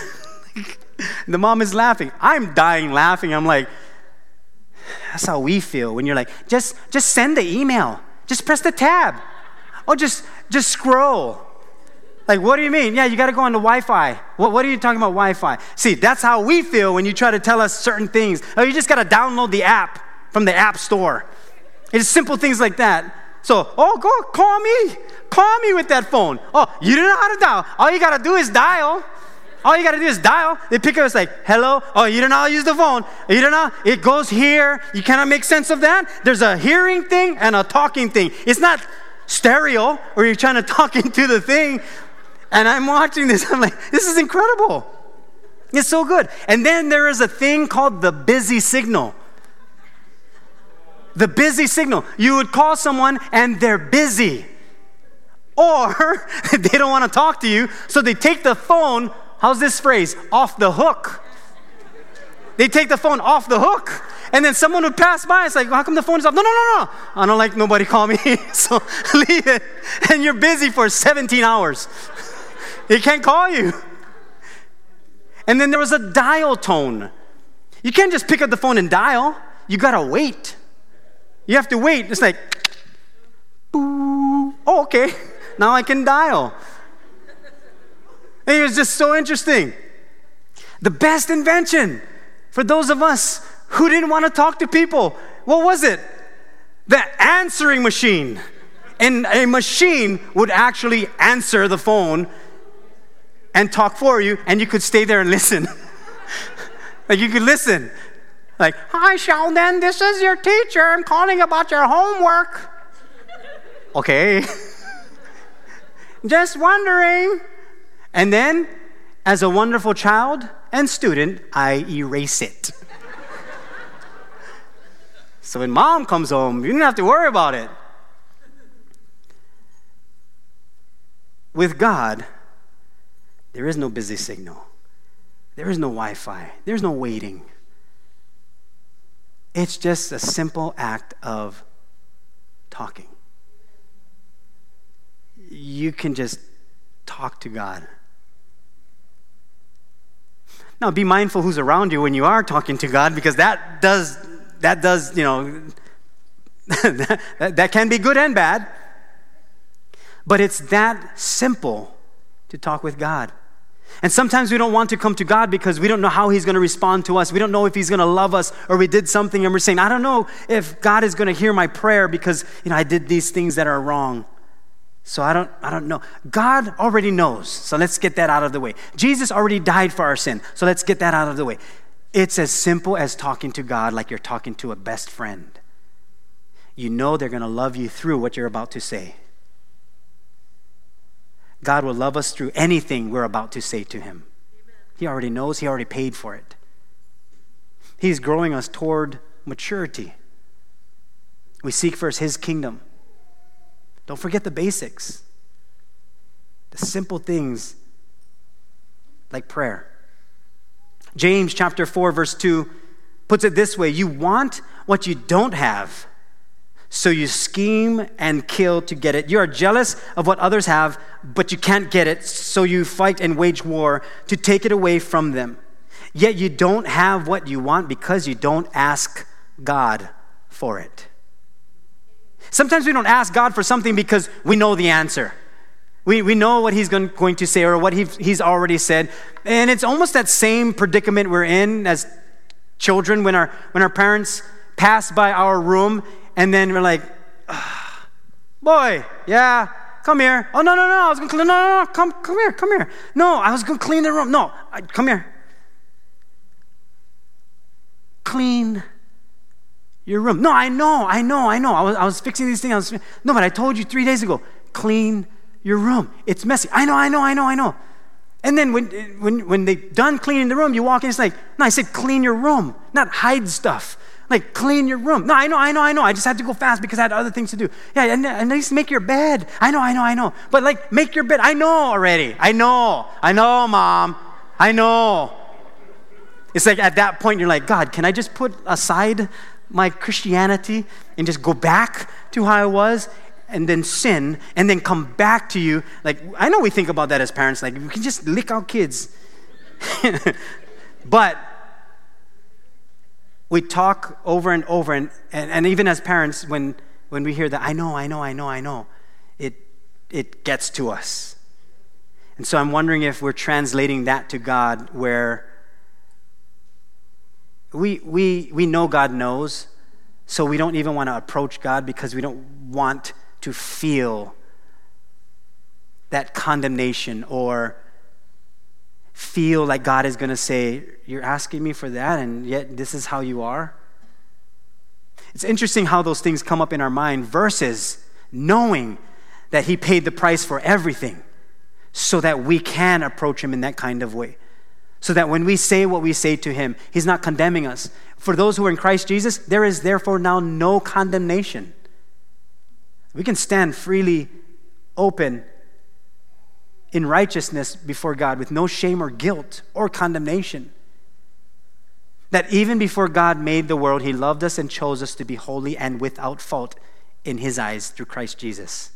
like, the mom is laughing. I'm dying laughing. I'm like, that's how we feel when you're like, just send the email. Just press the tab. Or just scroll. Like, what do you mean? Yeah, you got to go on the Wi-Fi. What are you talking about Wi-Fi? See, that's how we feel when you try to tell us certain things. Oh, you just got to download the app from the app store. It's simple things like that. So, go call me. Call me with that phone. Oh, you don't know how to dial. All you got to do is dial. All you got to do is dial. They pick up, it's like, hello. Oh, you don't know how to use the phone. You don't know. It goes here. You cannot make sense of that. There's a hearing thing and a talking thing. It's not stereo or you're trying to talk into the thing. And I'm watching this. I'm like, this is incredible. It's so good. And then there is a thing called the busy signal. The busy signal. You would call someone and they're busy. Or they don't want to talk to you, so they take the phone, how's this phrase? Off the hook. They take the phone off the hook. And then someone would pass by. It's like, how come the phone is off? No. I don't like nobody call me, so leave it. And you're busy for 17 hours. They can't call you. And then there was a dial tone. You can't just pick up the phone and dial. You got to wait. You have to wait. It's like, boo. Oh, okay. Now I can dial. And it was just so interesting. The best invention for those of us who didn't want to talk to people. What was it? The answering machine. And a machine would actually answer the phone and talk for you, and you could stay there and listen. Like, you could listen. Like, hi, Sheldon, this is your teacher. I'm calling about your homework. Okay. Just wondering. And then, as a wonderful child and student, I erase it. So when mom comes home, you don't have to worry about it. With God, there is no busy signal. There is no Wi-Fi. There's no waiting. It's just a simple act of talking. You can just talk to God. Now, be mindful who's around you when you are talking to God, because that does, you know, that can be good and bad. But it's that simple to talk with God. And sometimes we don't want to come to God because we don't know how he's going to respond to us. We don't know if he's going to love us, or we did something and we're saying, I don't know if God is going to hear my prayer because, you know, I did these things that are wrong. So I don't know. God already knows. So let's get that out of the way. Jesus already died for our sin. So let's get that out of the way. It's as simple as talking to God like you're talking to a best friend. You know they're going to love you through what you're about to say. God will love us through anything we're about to say to him. Amen. He already knows. He already paid for it. He's growing us toward maturity. We seek first his kingdom. Don't forget the basics. The simple things like prayer. James chapter 4 verse 2 puts it this way. You want what you don't have, so you scheme and kill to get it. You are jealous of what others have, but you can't get it, so you fight and wage war to take it away from them. Yet you don't have what you want because you don't ask God for it. Sometimes we don't ask God for something because we know the answer. We know what he's going to say, or what he's already said. And it's almost that same predicament we're in as children when our parents pass by our room. And then we're like, oh, boy, yeah, come here. Oh, no, I was going to clean. No, come here. No, I was going to clean the room. No, come here. Clean your room. No, I know. I was fixing these things. No, but I told you 3 days ago, clean your room. It's messy. I know. And then when they're done cleaning the room, you walk in, it's like, no, I said clean your room, not hide stuff. Like, clean your room. No, I know. I just had to go fast because I had other things to do. Yeah, and at least make your bed. I know. But, like, make your bed. I know already. I know, Mom. I know. It's like at that point, you're like, God, can I just put aside my Christianity and just go back to how I was and then sin and then come back to you? Like, I know we think about that as parents. Like, we can just lick our kids. But we talk over and over, and even as parents, when we hear that, I know, it gets to us. And so I'm wondering if we're translating that to God, where we know God knows, so we don't even want to approach God because we don't want to feel that condemnation or feel like God is going to say, you're asking me for that, and yet this is how you are. It's interesting how those things come up in our mind versus knowing that he paid the price for everything so that we can approach him in that kind of way. So that when we say what we say to him, he's not condemning us. For those who are in Christ Jesus, there is therefore now no condemnation. We can stand freely open in righteousness before God with no shame or guilt or condemnation. That even before God made the world, he loved us and chose us to be holy and without fault in his eyes through Christ Jesus.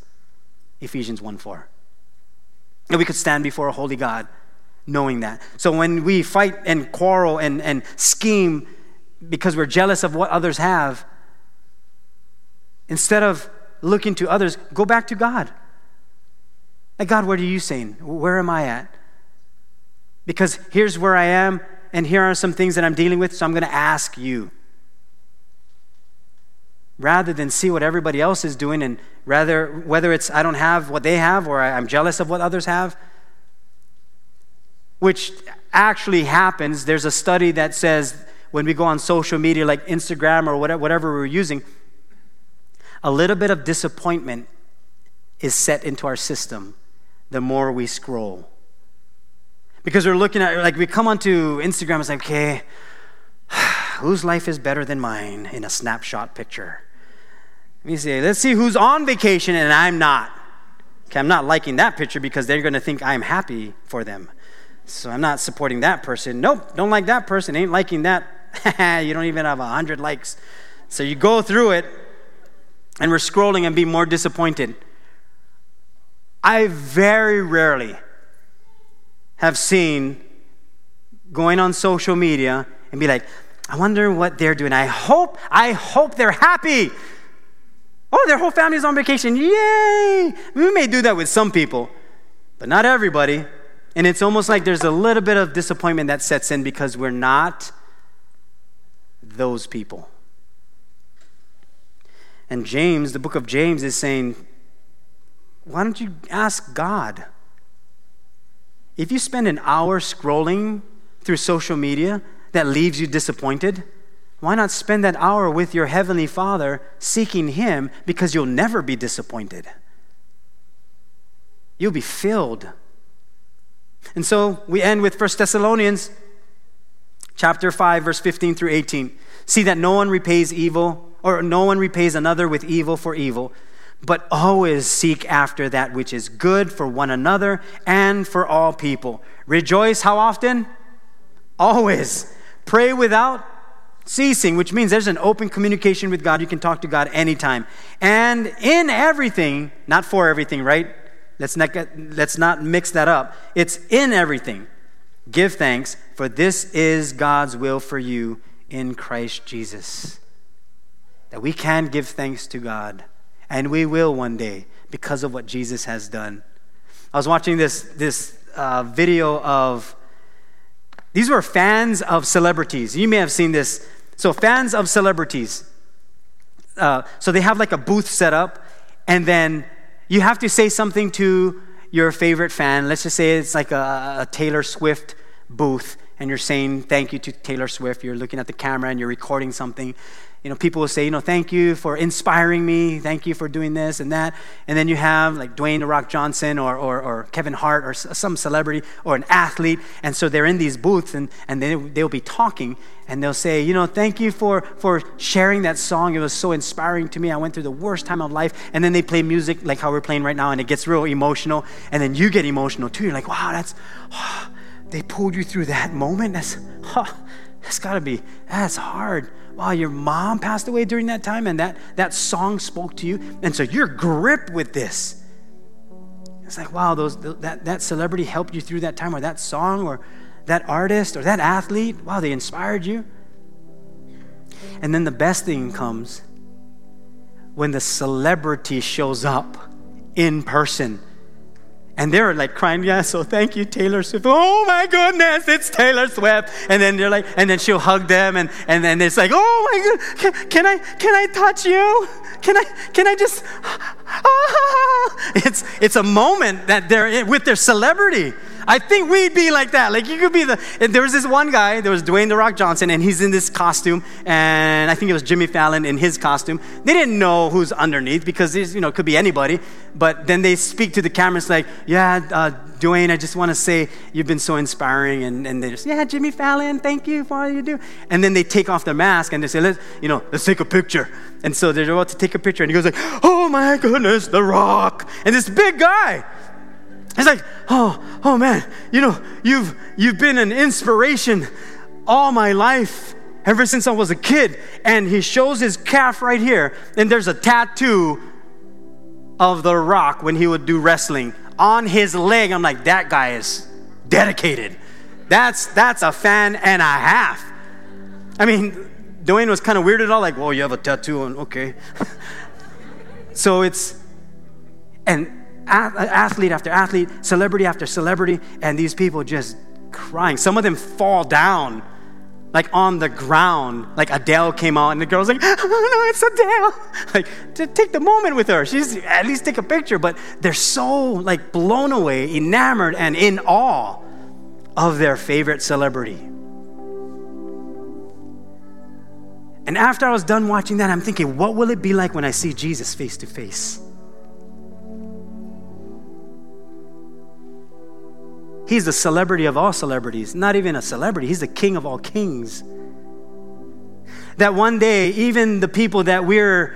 Ephesians 1:4. And we could stand before a holy God knowing that. So when we fight and quarrel and scheme because we're jealous of what others have, instead of looking to others, go back to God. Like, God, what are you saying? Where am I at? Because here's where I am, and here are some things that I'm dealing with, so I'm going to ask you. Rather than see what everybody else is doing, and rather whether it's I don't have what they have, or I'm jealous of what others have, which actually happens. There's a study that says when we go on social media like Instagram or whatever we're using, a little bit of disappointment is set into our system the more we scroll. Because we're looking at, like, we come onto Instagram, it's like, okay, whose life is better than mine in a snapshot picture? Let me see, let's see who's on vacation and I'm not. Okay, I'm not liking that picture because they're going to think I'm happy for them. So I'm not supporting that person. Nope, don't like that person, ain't liking that. You don't even have 100 likes. So you go through it and we're scrolling and be more disappointed. I very rarely have seen going on social media and be like, I wonder what they're doing. I hope they're happy. Oh, their whole family's on vacation. Yay! We may do that with some people, but not everybody. And it's almost like there's a little bit of disappointment that sets in because we're not those people. And James, the book of James, is saying, why don't you ask God? If you spend an hour scrolling through social media that leaves you disappointed, why not spend that hour with your Heavenly Father seeking Him, because you'll never be disappointed. You'll be filled. And so we end with 1 Thessalonians chapter 5, verse 15 through 18. See that no one repays another with evil for evil, but always seek after that which is good for one another and for all people. Rejoice how often? Always. Pray without ceasing, which means there's an open communication with God. You can talk to God anytime. And in everything, not for everything, right? Let's not mix that up. It's in everything. Give thanks, for this is God's will for you in Christ Jesus. That we can give thanks to God. And we will one day because of what Jesus has done. I was watching this video of, these were fans of celebrities. You may have seen this. So fans of celebrities. So they have like a booth set up, and then you have to say something to your favorite fan. Let's just say it's like a Taylor Swift booth, and you're saying thank you to Taylor Swift. You're looking at the camera and you're recording something. You know, people will say, you know, thank you for inspiring me. Thank you for doing this and that. And then you have like Dwayne the Rock Johnson or Kevin Hart or some celebrity or an athlete. And so they're in these booths and they'll be talking and they'll say, you know, thank you for sharing that song. It was so inspiring to me. I went through the worst time of life. And then they play music like how we're playing right now, and it gets real emotional. And then you get emotional too. You're like, wow, they pulled you through that moment. That's hard. Wow, your mom passed away during that time, and that song spoke to you. And so you're gripped with this. It's like, wow, that celebrity helped you through that time, or that song, or that artist, or that athlete. Wow, they inspired you. And then the best thing comes when the celebrity shows up in person. And they're like crying, yeah, so thank you, Taylor Swift. Oh my goodness, it's Taylor Swift. And then they're like, and then she'll hug them, and then it's like, oh my goodness, can I touch you? Can I just, ah. It's a moment that they're in with their celebrity. I think we'd be like that. Like you could be and there was this one guy, there was Dwayne the Rock Johnson, and he's in this costume, and I think it was Jimmy Fallon in his costume. They didn't know who's underneath because this, you know, could be anybody. But then they speak to the camera, it's like, yeah, Dwayne, I just want to say you've been so inspiring, and they just, yeah, Jimmy Fallon, thank you for all you do. And then they take off their mask and they say, let's take a picture. And so they're about to take a picture, and he goes like, oh my goodness, The Rock, and this big guy. It's like, oh man, you know, you've been an inspiration all my life, ever since I was a kid. And he shows his calf right here, and there's a tattoo of The Rock when he would do wrestling on his leg. I'm like, that guy is dedicated. That's a fan and a half. I mean, Dwayne was kind of weirded out, like, well, you have a tattoo on, okay. So it's, and athlete after athlete, celebrity after celebrity, and these people just crying. Some of them fall down, like on the ground. Like Adele came out, and the girl's like, "Oh no, it's Adele!" Like, to take the moment with her. She's at least take a picture. But they're so like blown away, enamored, and in awe of their favorite celebrity. And after I was done watching that, I'm thinking, what will it be like when I see Jesus face to face? He's the celebrity of all celebrities. Not even a celebrity. He's the king of all kings. That one day, even the people that we're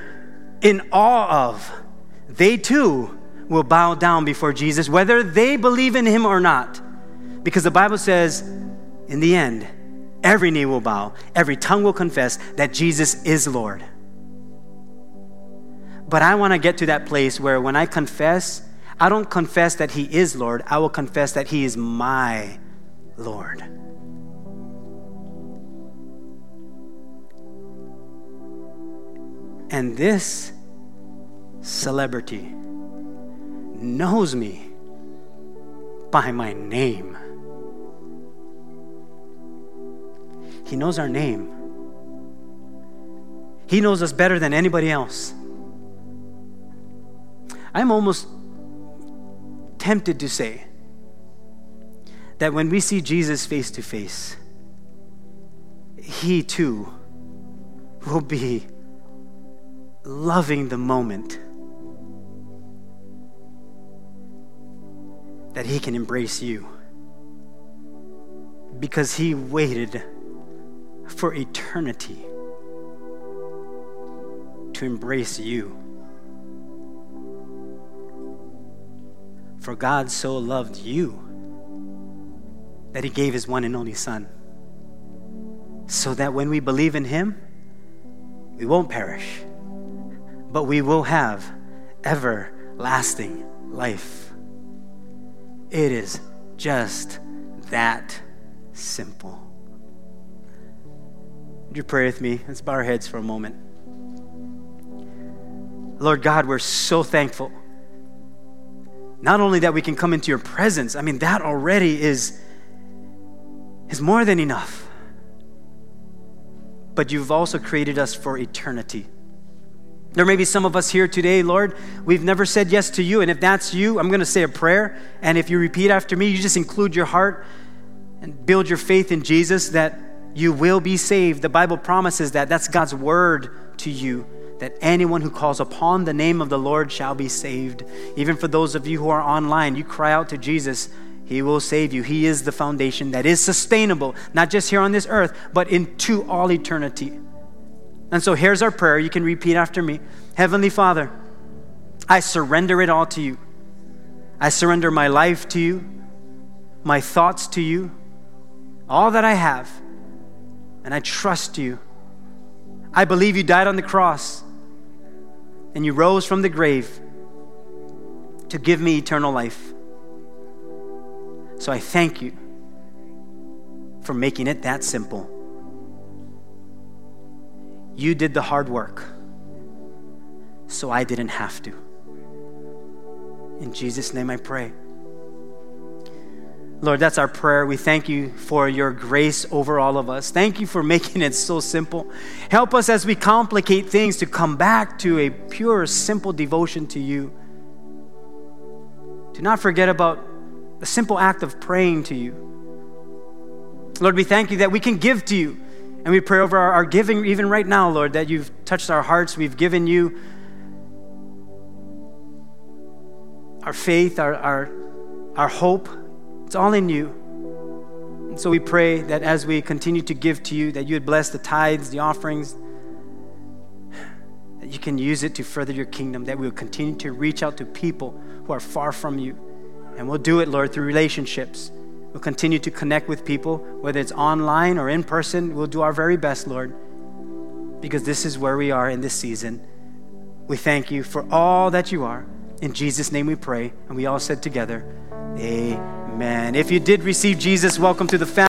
in awe of, they too will bow down before Jesus, whether they believe in him or not. Because the Bible says, in the end, every knee will bow, every tongue will confess that Jesus is Lord. But I want to get to that place where when I confess, I don't confess that he is Lord. I will confess that he is my Lord. And this celebrity knows me by my name. He knows our name. He knows us better than anybody else. I'm almost tempted to say that when we see Jesus face to face, he too will be loving the moment that he can embrace you, because he waited for eternity to embrace you. For God so loved you that he gave his one and only Son, so that when we believe in him, we won't perish, but we will have everlasting life. It is just that simple. Would you pray with me? Let's bow our heads for a moment. Lord God, we're so thankful. Not only that we can come into your presence, I mean, that already is more than enough. But you've also created us for eternity. There may be some of us here today, Lord, we've never said yes to you. And if that's you, I'm going to say a prayer. And if you repeat after me, you just include your heart and build your faith in Jesus that you will be saved. The Bible promises that. That's God's word to you, that anyone who calls upon the name of the Lord shall be saved. Even for those of you who are online, you cry out to Jesus, he will save you. He is the foundation that is sustainable, not just here on this earth, but into all eternity. And so here's our prayer. You can repeat after me. Heavenly Father, I surrender it all to you. I surrender my life to you, my thoughts to you, all that I have. And I trust you. I believe you died on the cross and you rose from the grave to give me eternal life. So I thank you for making it that simple. You did the hard work, so I didn't have to. In Jesus' name I pray. Lord, that's our prayer. We thank you for your grace over all of us. Thank you for making it so simple. Help us as we complicate things to come back to a pure, simple devotion to you. Do not forget about the simple act of praying to you. Lord, we thank you that we can give to you. And we pray over our giving even right now, Lord, that you've touched our hearts. We've given you our faith, our hope. It's all in you. And so we pray that as we continue to give to you, that you would bless the tithes, the offerings, that you can use it to further your kingdom, that we will continue to reach out to people who are far from you. And we'll do it, Lord, through relationships. We'll continue to connect with people, whether it's online or in person. We'll do our very best, Lord, because this is where we are in this season. We thank you for all that you are. In Jesus' name we pray. And we all said together, Amen. If you did receive Jesus, welcome to the family.